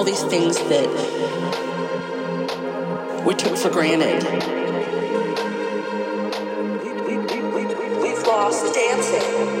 all these things that we took for granted. We've lost dancing.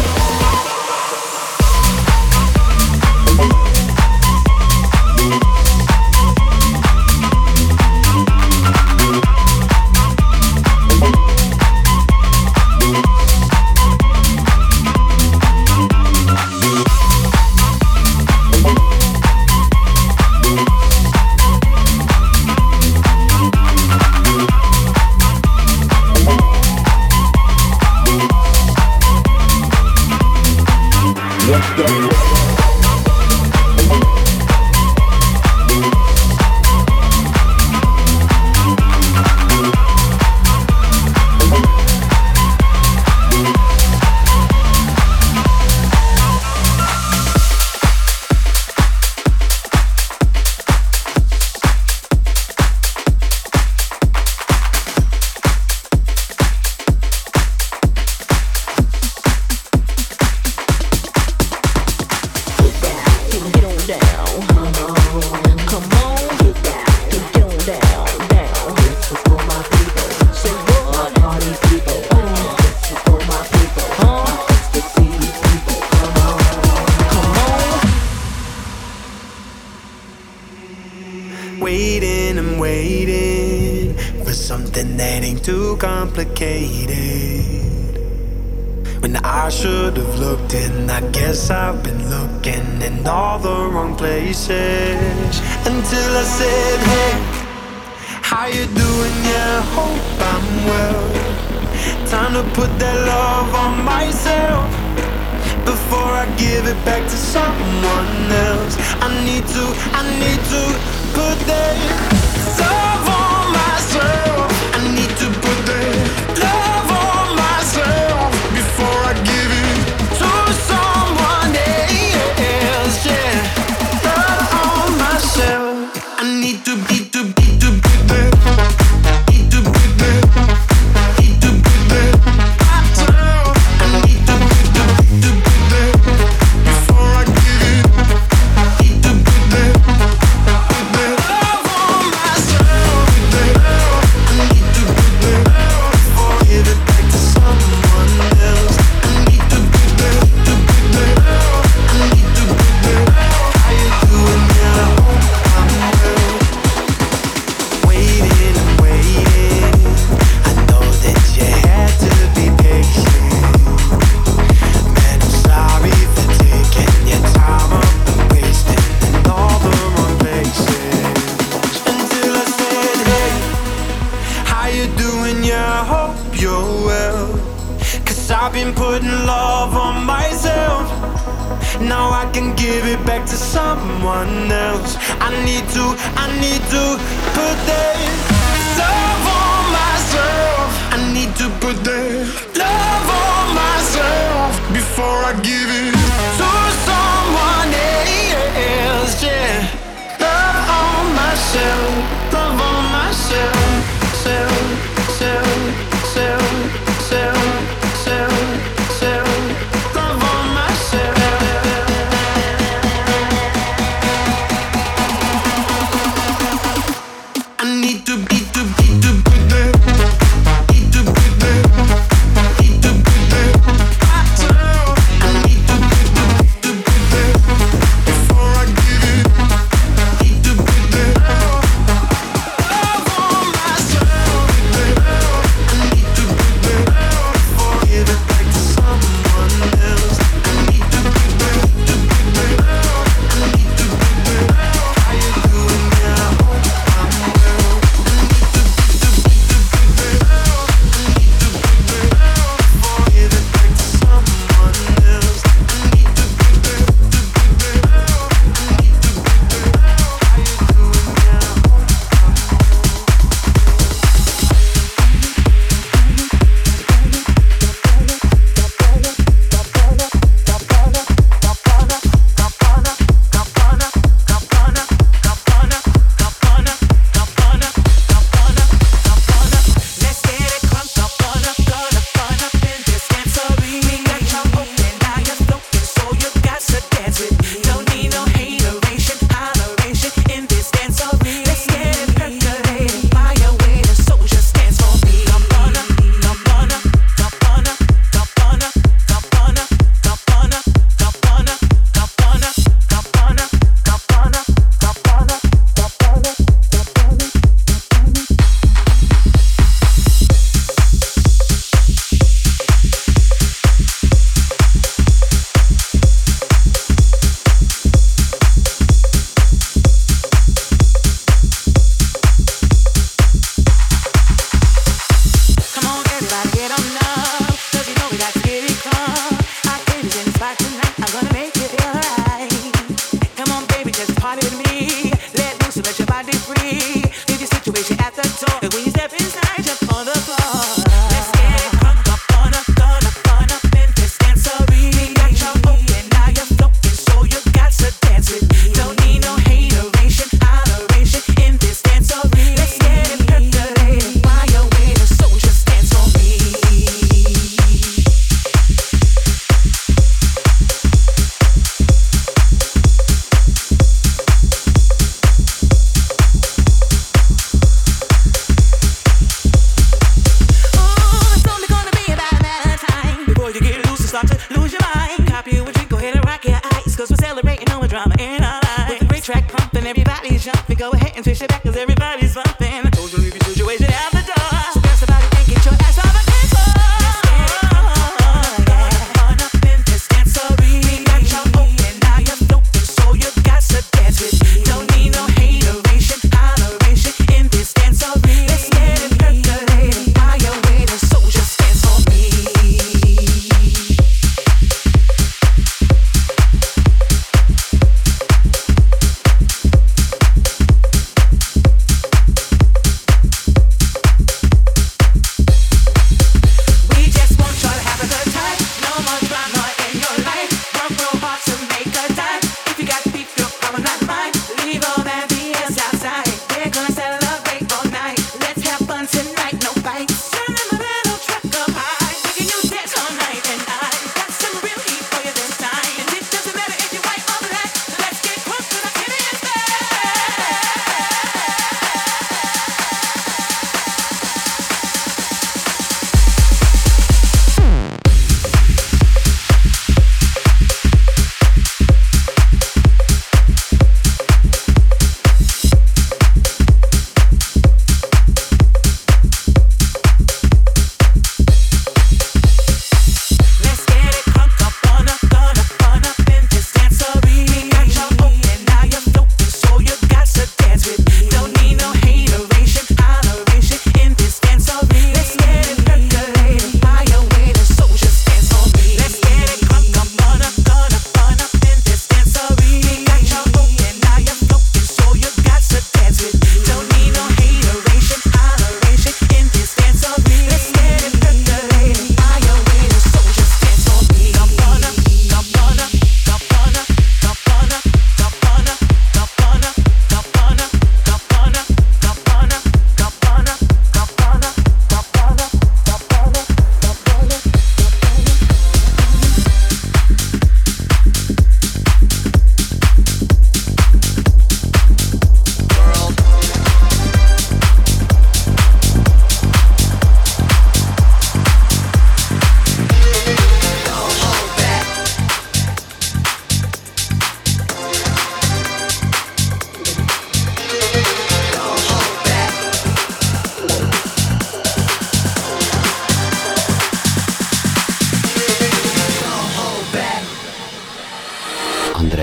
I've been putting love on myself. Now I can give it back to someone else. I need to put that love on myself. I need to put that love on myself before I give it to someone else. Yeah, love on myself, love on myself,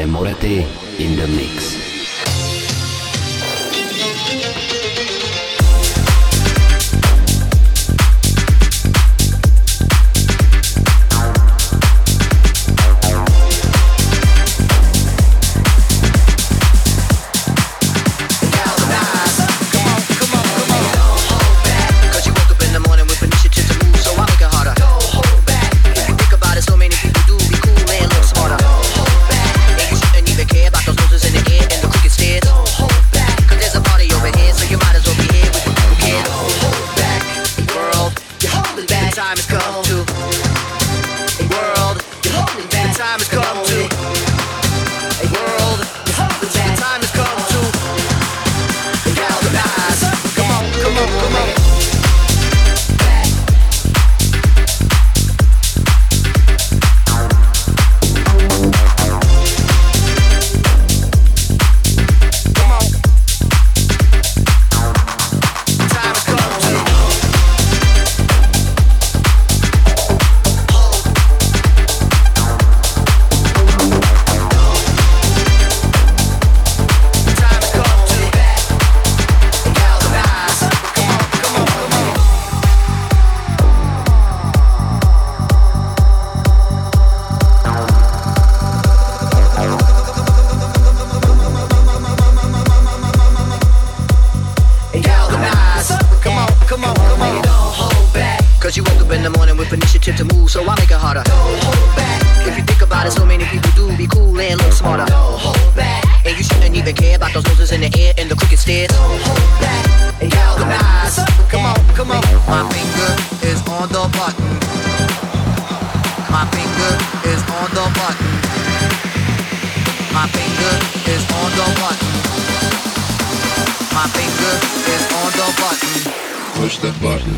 Andre Moretti in the mix. Time has come to a world. You hold me back. The time has come to a world. You hold me back. The time has come to a galvanize. Come on, come on, come on. Cause you woke up in the morning with initiative to move, so I make it harder. Don't hold back. If you think about it, so many people do be cool and look smarter. Don't hold back. And you shouldn't even care about those noses in the air and the crooked stairs. Don't hold back. And galvanize. Come on, come on. My finger is on the button. My finger is on the button. My finger is on the button. My finger is on the button. Push the button.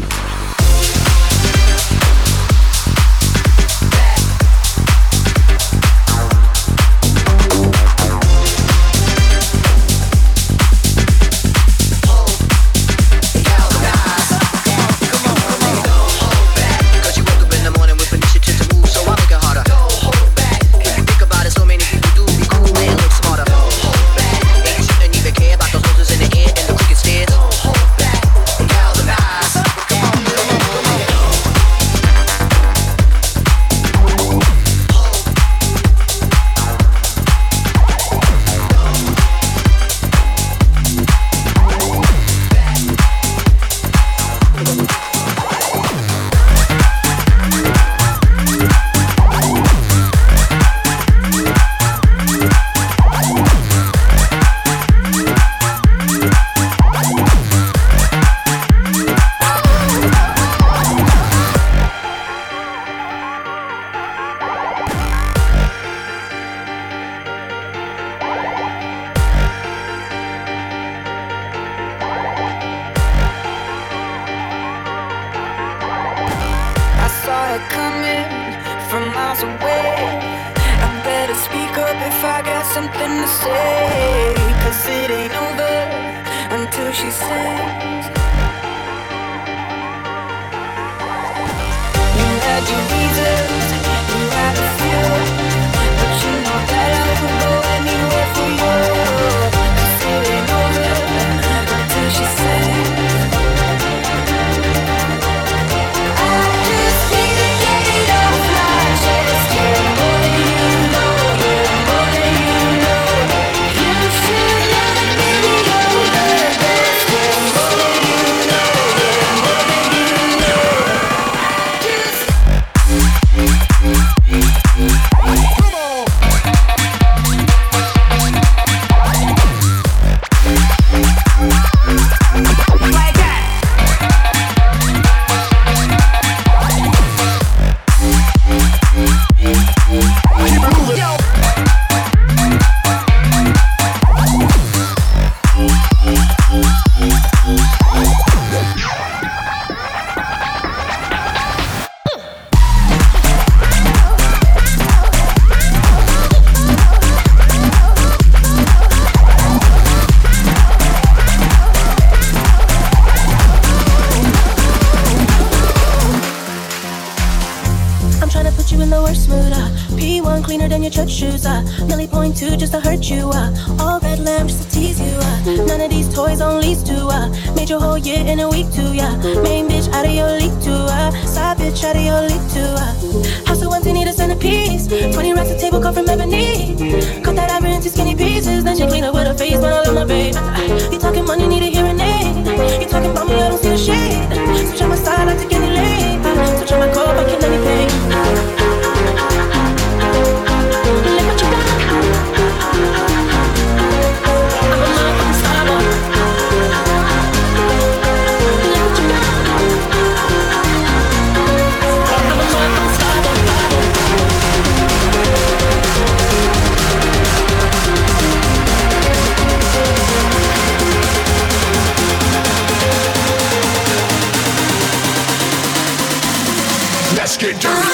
Something to say, 'cause it ain't over until she sings. You had your reasons, you had a few, but you know that I would go anywhere for you. 'Cause it ain't over until she sings. I just need to get it off my chest, yeah, more than you know, yeah, more than you. You should love me, you're the best. in the worst mood. P1 cleaner than your church shoes. Millie point two just to hurt you. All red lamps just to tease you. None of these toys on lease too. Made your whole year in a week too. Main bitch out of your league too. Side bitch out of your league too. House of ones you need a centerpiece. 20 racks a table cut from ebony. Cut that ivory into skinny pieces. Then she clean up with her face when I love my babe. You talking money, need a hearing aid. You talking about me, I don't see a shade. Switch on my side, I take any lane. Switch on my core, I kill anything. Look what you got. I'm a motherfucking star boy. Look what you got. I'm a motherfucking star boy. Let's get dirty.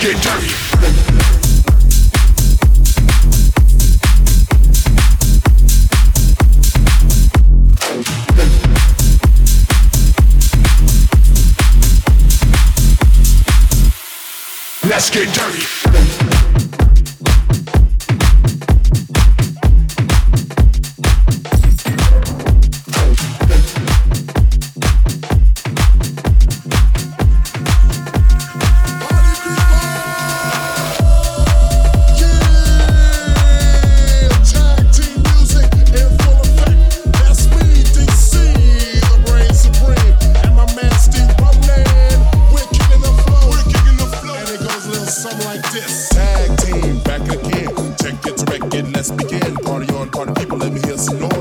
Get dirty. Let's get dirty. Party people, let me hear some noise.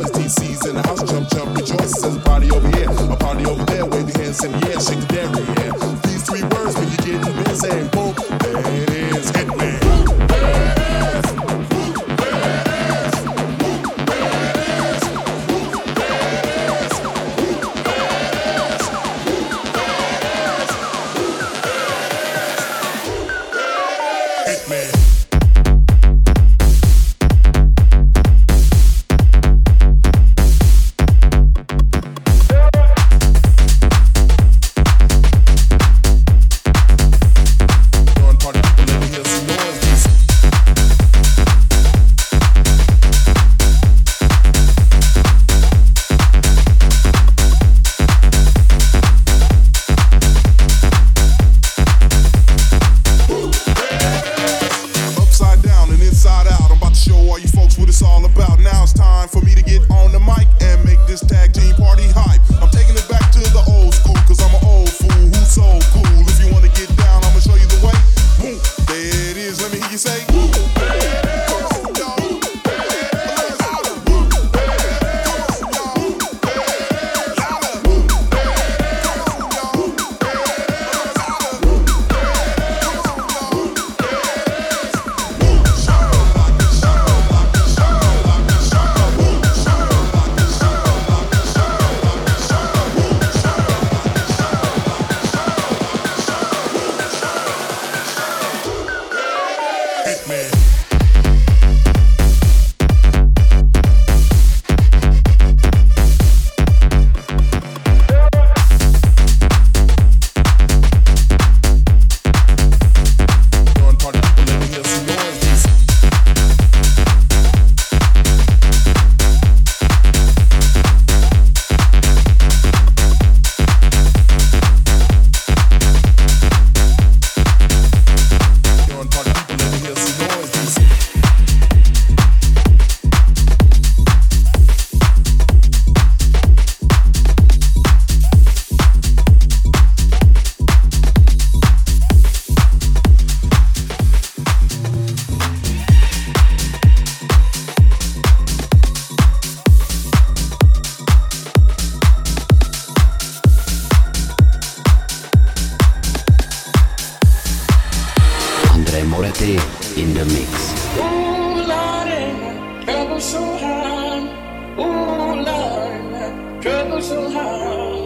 Andre Moretti in the mix. Ooh, Lord, trouble so high. Ooh, Lord, trouble so high.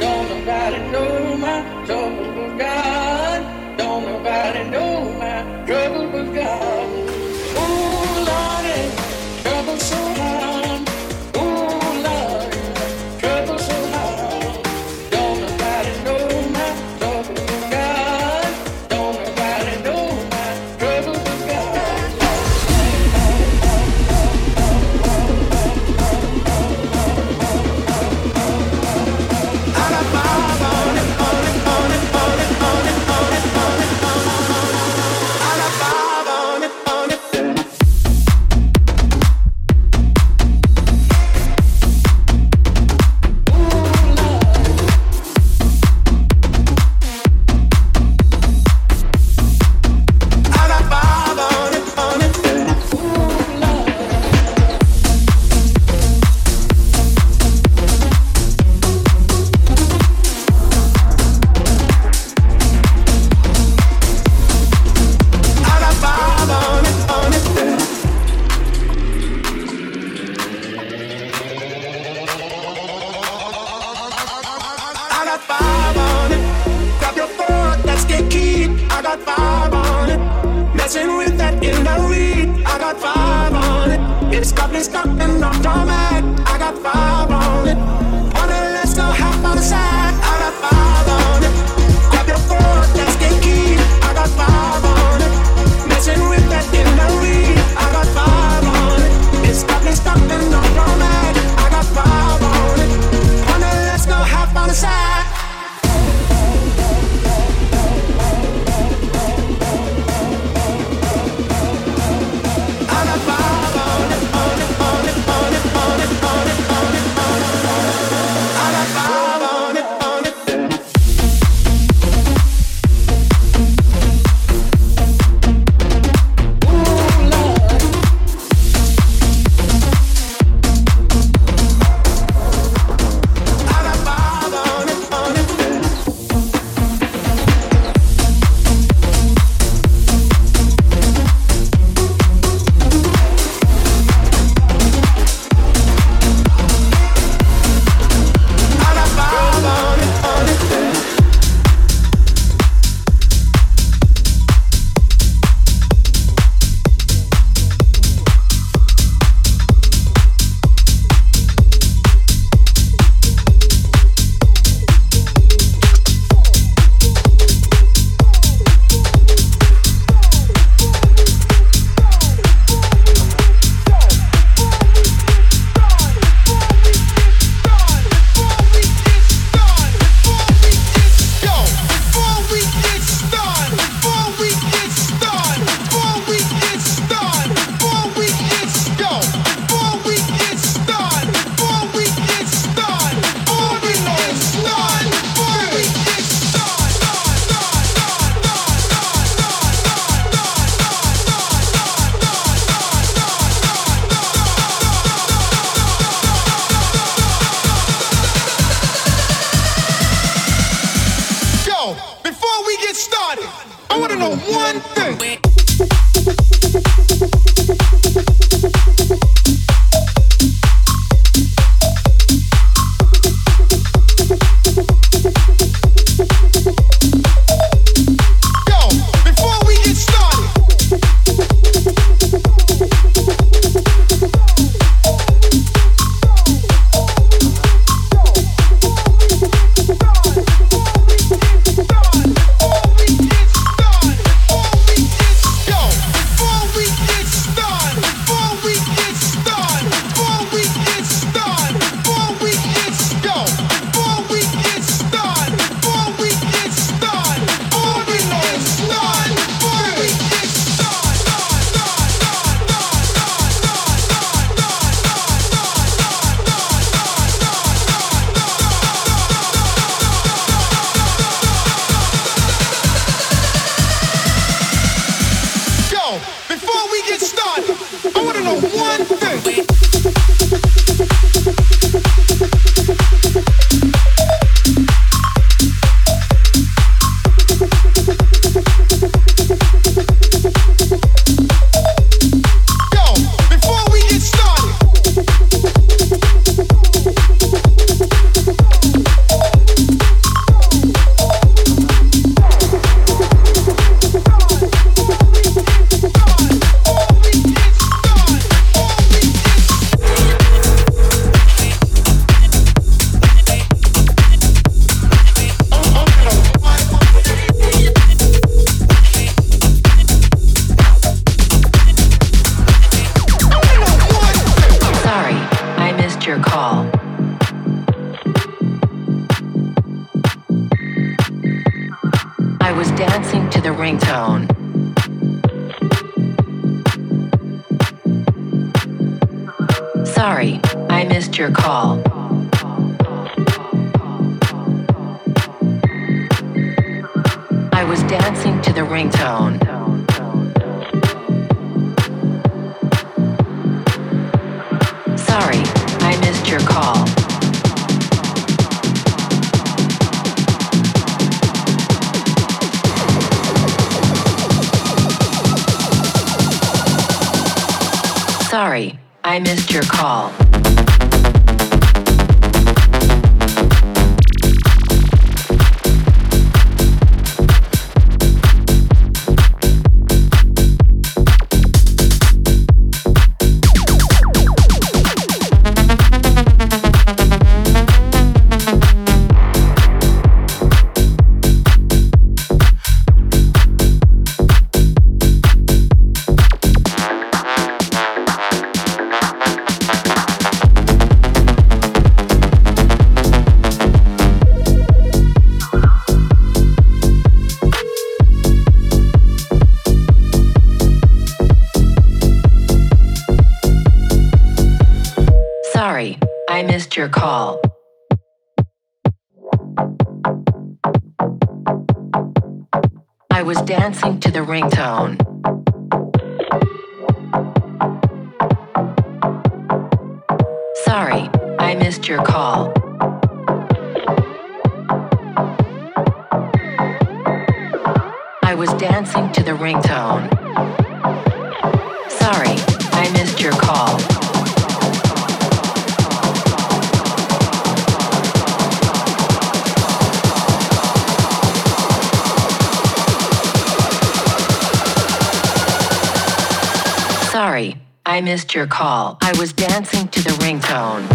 Don't nobody know my trouble but God. Don't nobody know my trouble but God. Ooh, Lord, trouble so high. I was dancing to the ringtone. Sorry, I missed your call. I was dancing to the ringtone. Sorry, I missed your call. Sorry, I missed your call. Your call. I was dancing to the ringtone. Sorry, I missed your call. I was dancing to the ringtone. Sorry, I missed your call. Sorry, I missed your call. I was dancing to the ringtone.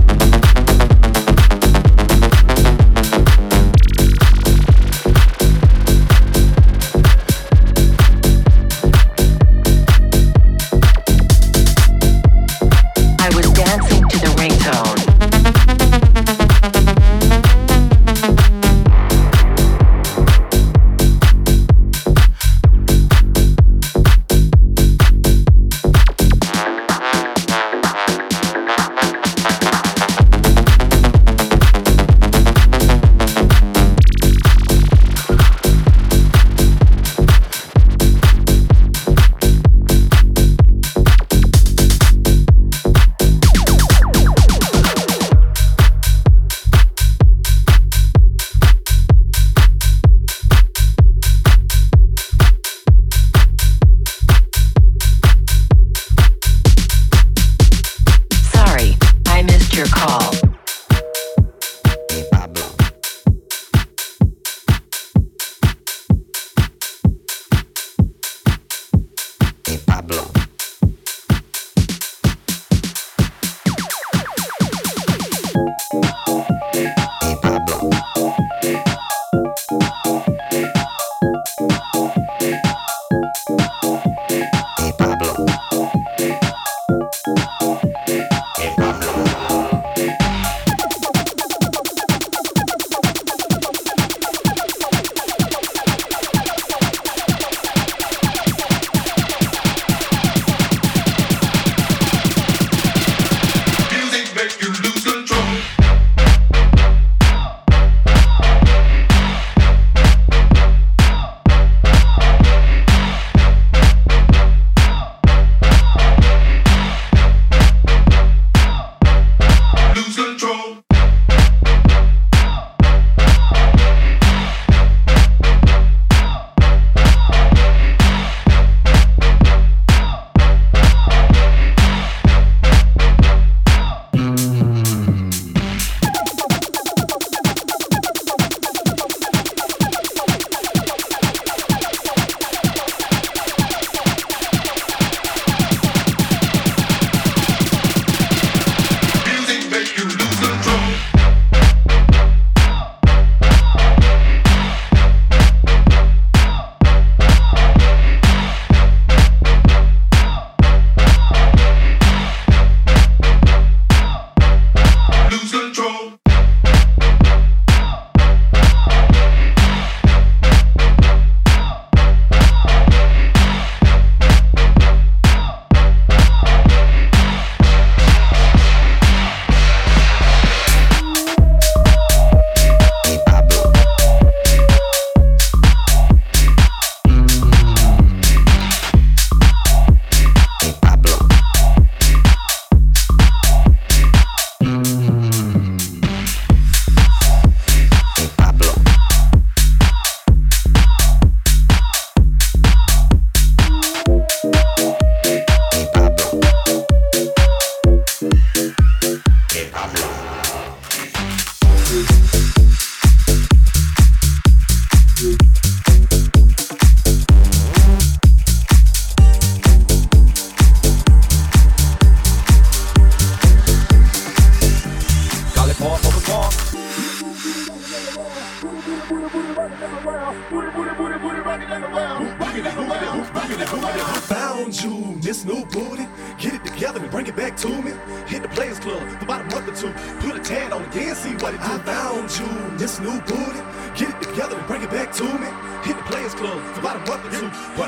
What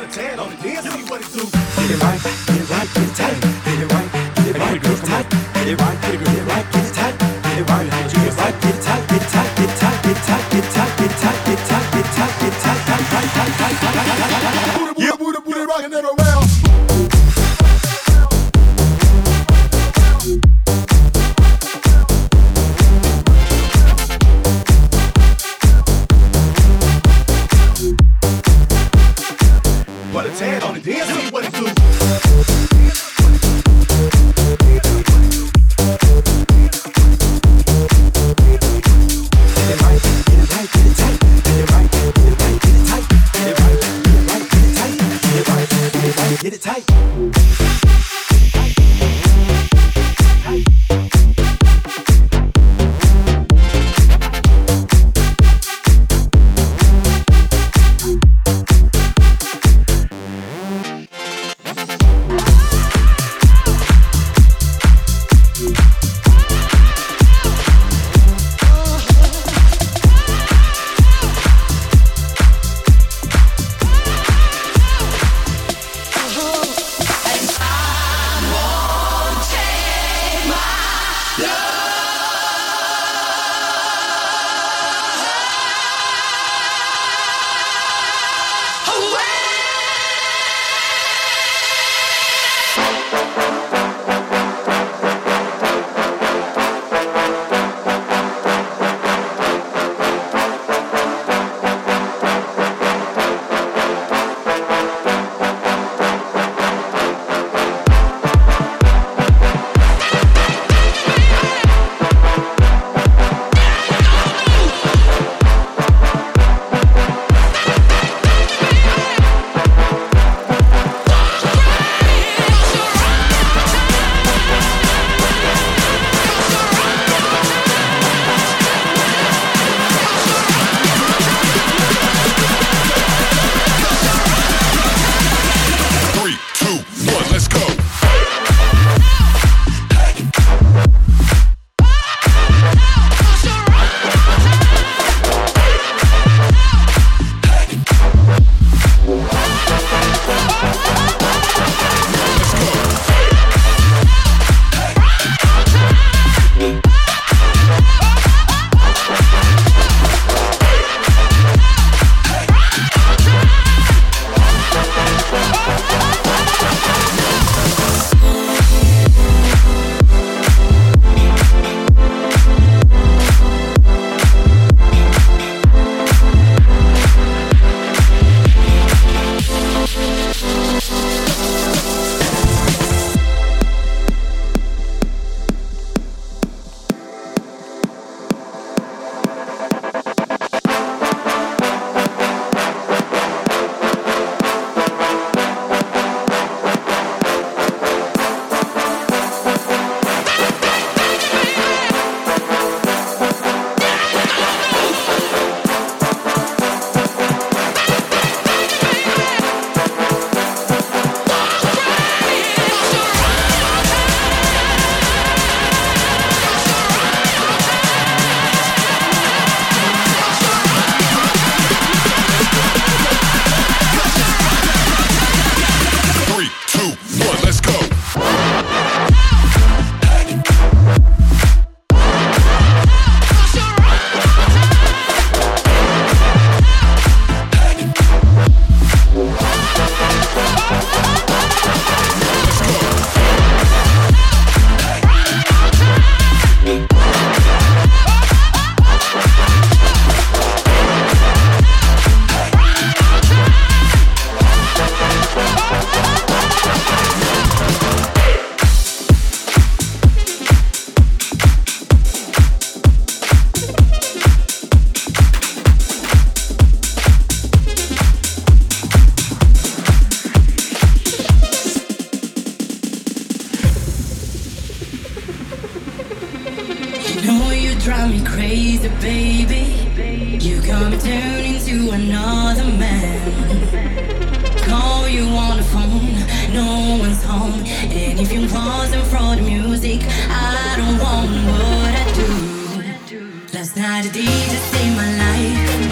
it do? man. Call you on the phone, no one's home. And if you wasn't for the music, I don't want what I do. Last night the DJ saved my life.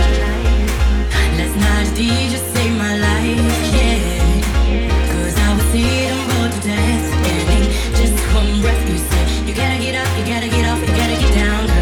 Last night the DJ saved my life, yeah. Cause I was eating bored to death. And in just one breath you said, you gotta get up, you gotta get off, you gotta get down, girl.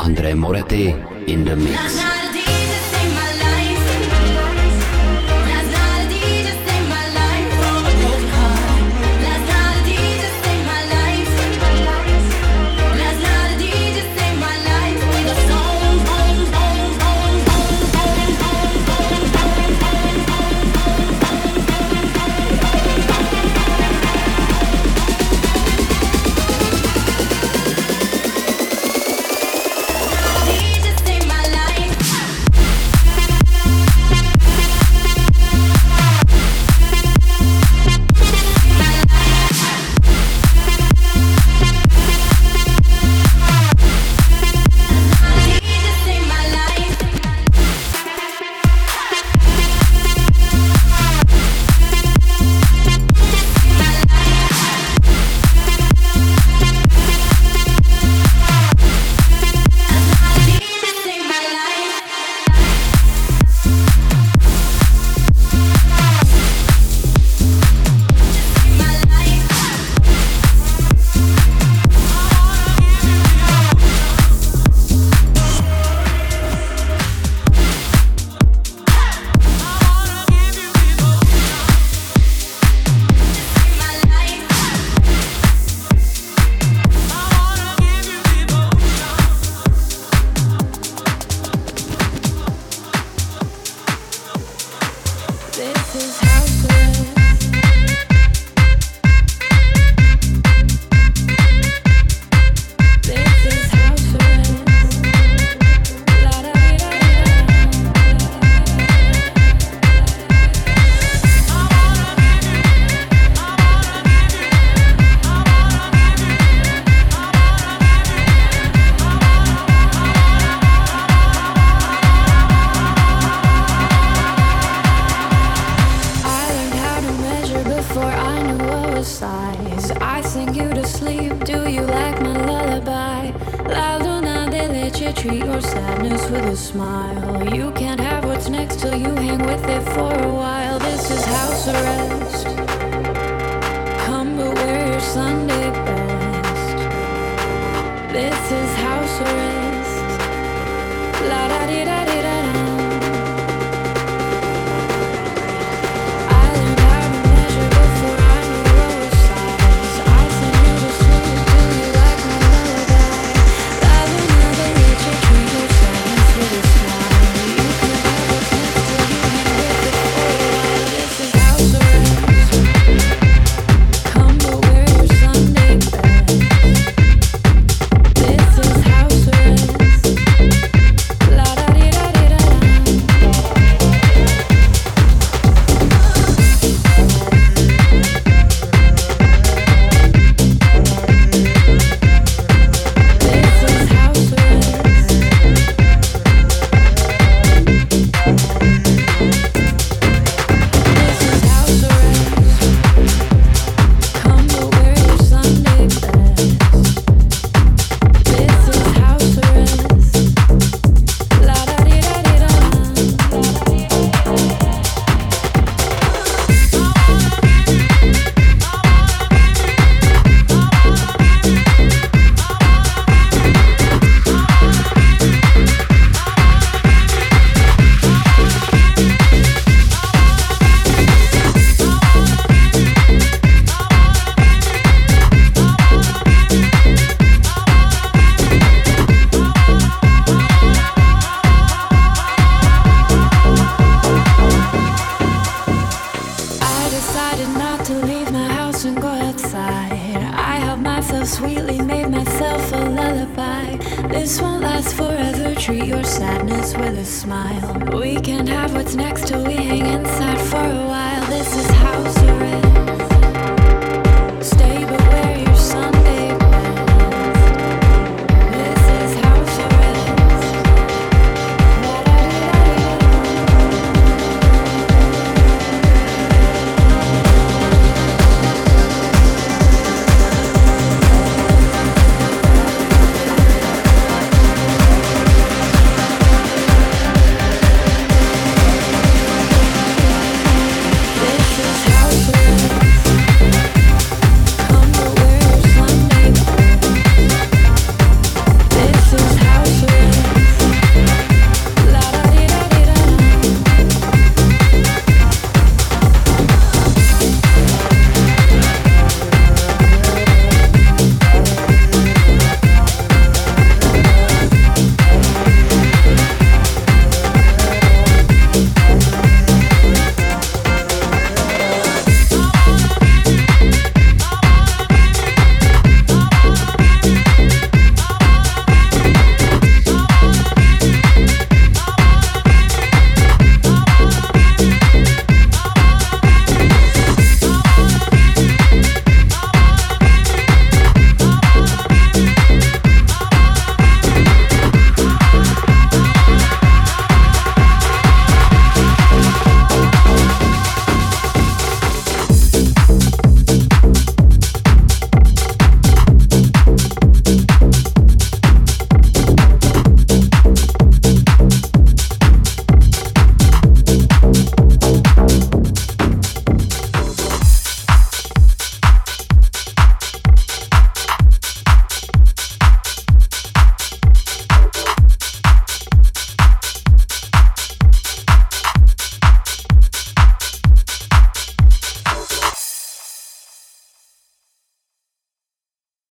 Andre Moretti in the mix. This is house arrest. treat your sadness with a smile. We can't have what's next till we hang inside for a while. This is how.